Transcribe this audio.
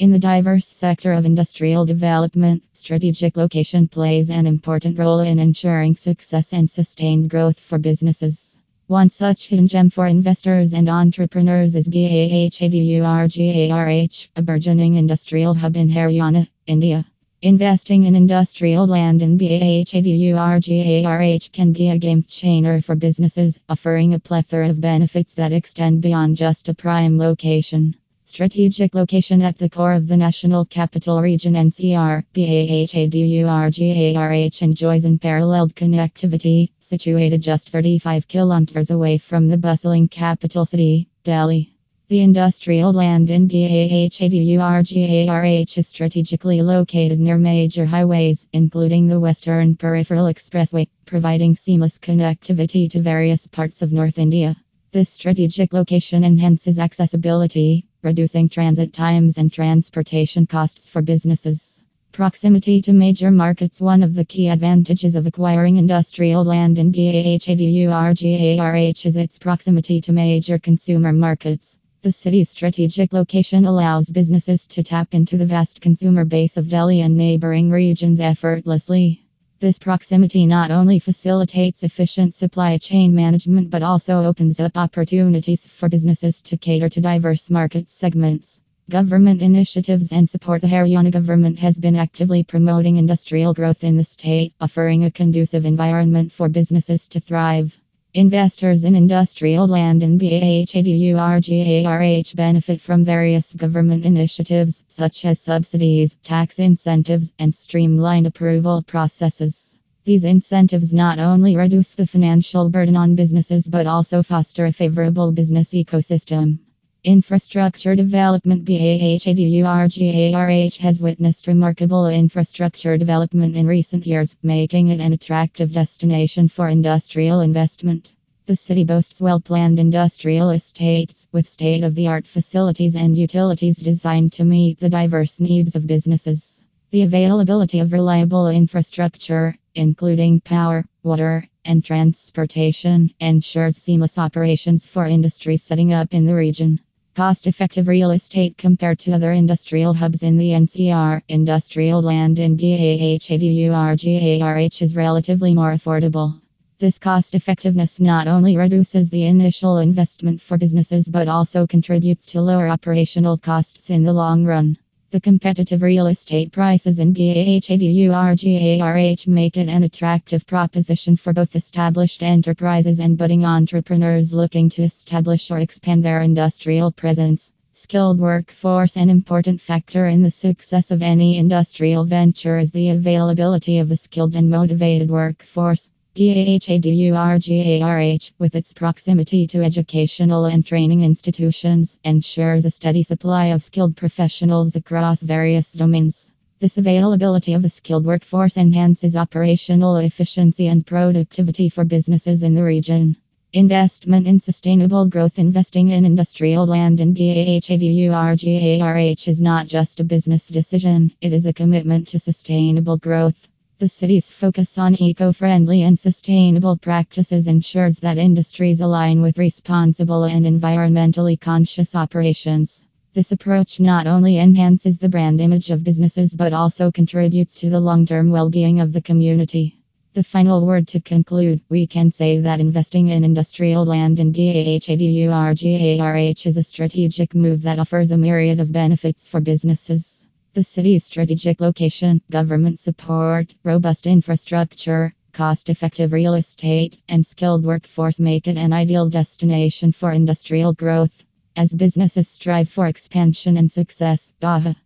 In the diverse sector of industrial development, strategic location plays an important role in ensuring success and sustained growth for businesses. One such hidden gem for investors and entrepreneurs is Bahadurgarh, a burgeoning industrial hub in Haryana, India. Investing in industrial land in Bahadurgarh can be a game-changer for businesses, offering a plethora of benefits that extend beyond just a prime location. Strategic location at the core of the National Capital Region (NCR), Bahadurgarh enjoys unparalleled connectivity, situated just 35 kilometers away from the bustling capital city, Delhi. The industrial land in Bahadurgarh is strategically located near major highways, including the Western Peripheral Expressway, providing seamless connectivity to various parts of North India. This strategic location enhances accessibility, reducing transit times and transportation costs for businesses. Proximity to major markets. One of the key advantages of acquiring industrial land in Bahadurgarh is its proximity to major consumer markets. The city's strategic location allows businesses to tap into the vast consumer base of Delhi and neighboring regions effortlessly. This proximity not only facilitates efficient supply chain management but also opens up opportunities for businesses to cater to diverse market segments. Government initiatives and support. The Haryana government has been actively promoting industrial growth in the state, offering a conducive environment for businesses to thrive. Investors in industrial land in Bahadurgarh benefit from various government initiatives such as subsidies, tax incentives, and streamlined approval processes. These incentives not only reduce the financial burden on businesses but also foster a favorable business ecosystem. Infrastructure development. Bahadurgarh has witnessed remarkable infrastructure development in recent years, making it an attractive destination for industrial investment. The city boasts well-planned industrial estates with state-of-the-art facilities and utilities designed to meet the diverse needs of businesses. The availability of reliable infrastructure, including power, water, and transportation, ensures seamless operations for industry setting up in the region. Cost-effective real estate. Compared to other industrial hubs in the NCR, industrial land in Bahadurgarh is relatively more affordable. This cost-effectiveness not only reduces the initial investment for businesses but also contributes to lower operational costs in the long run. The competitive real estate prices in Bahadurgarh make it an attractive proposition for both established enterprises and budding entrepreneurs looking to establish or expand their industrial presence. Skilled workforce. An important factor in the success of any industrial venture is the availability of a skilled and motivated workforce. Bahadurgarh, with its proximity to educational and training institutions, ensures a steady supply of skilled professionals across various domains. This availability of a skilled workforce enhances operational efficiency and productivity for businesses in the region. Investment in sustainable growth. Investing in industrial land in Bahadurgarh is not just a business decision, it is a commitment to sustainable growth. The city's focus on eco-friendly and sustainable practices ensures that industries align with responsible and environmentally conscious operations. This approach not only enhances the brand image of businesses but also contributes to the long-term well-being of the community. The final word. To conclude, we can say that investing in industrial land in Bahadurgarh is a strategic move that offers a myriad of benefits for businesses. The city's strategic location, government support, robust infrastructure, cost-effective real estate, and skilled workforce make it an ideal destination for industrial growth. As businesses strive for expansion and success, Bahadurgarh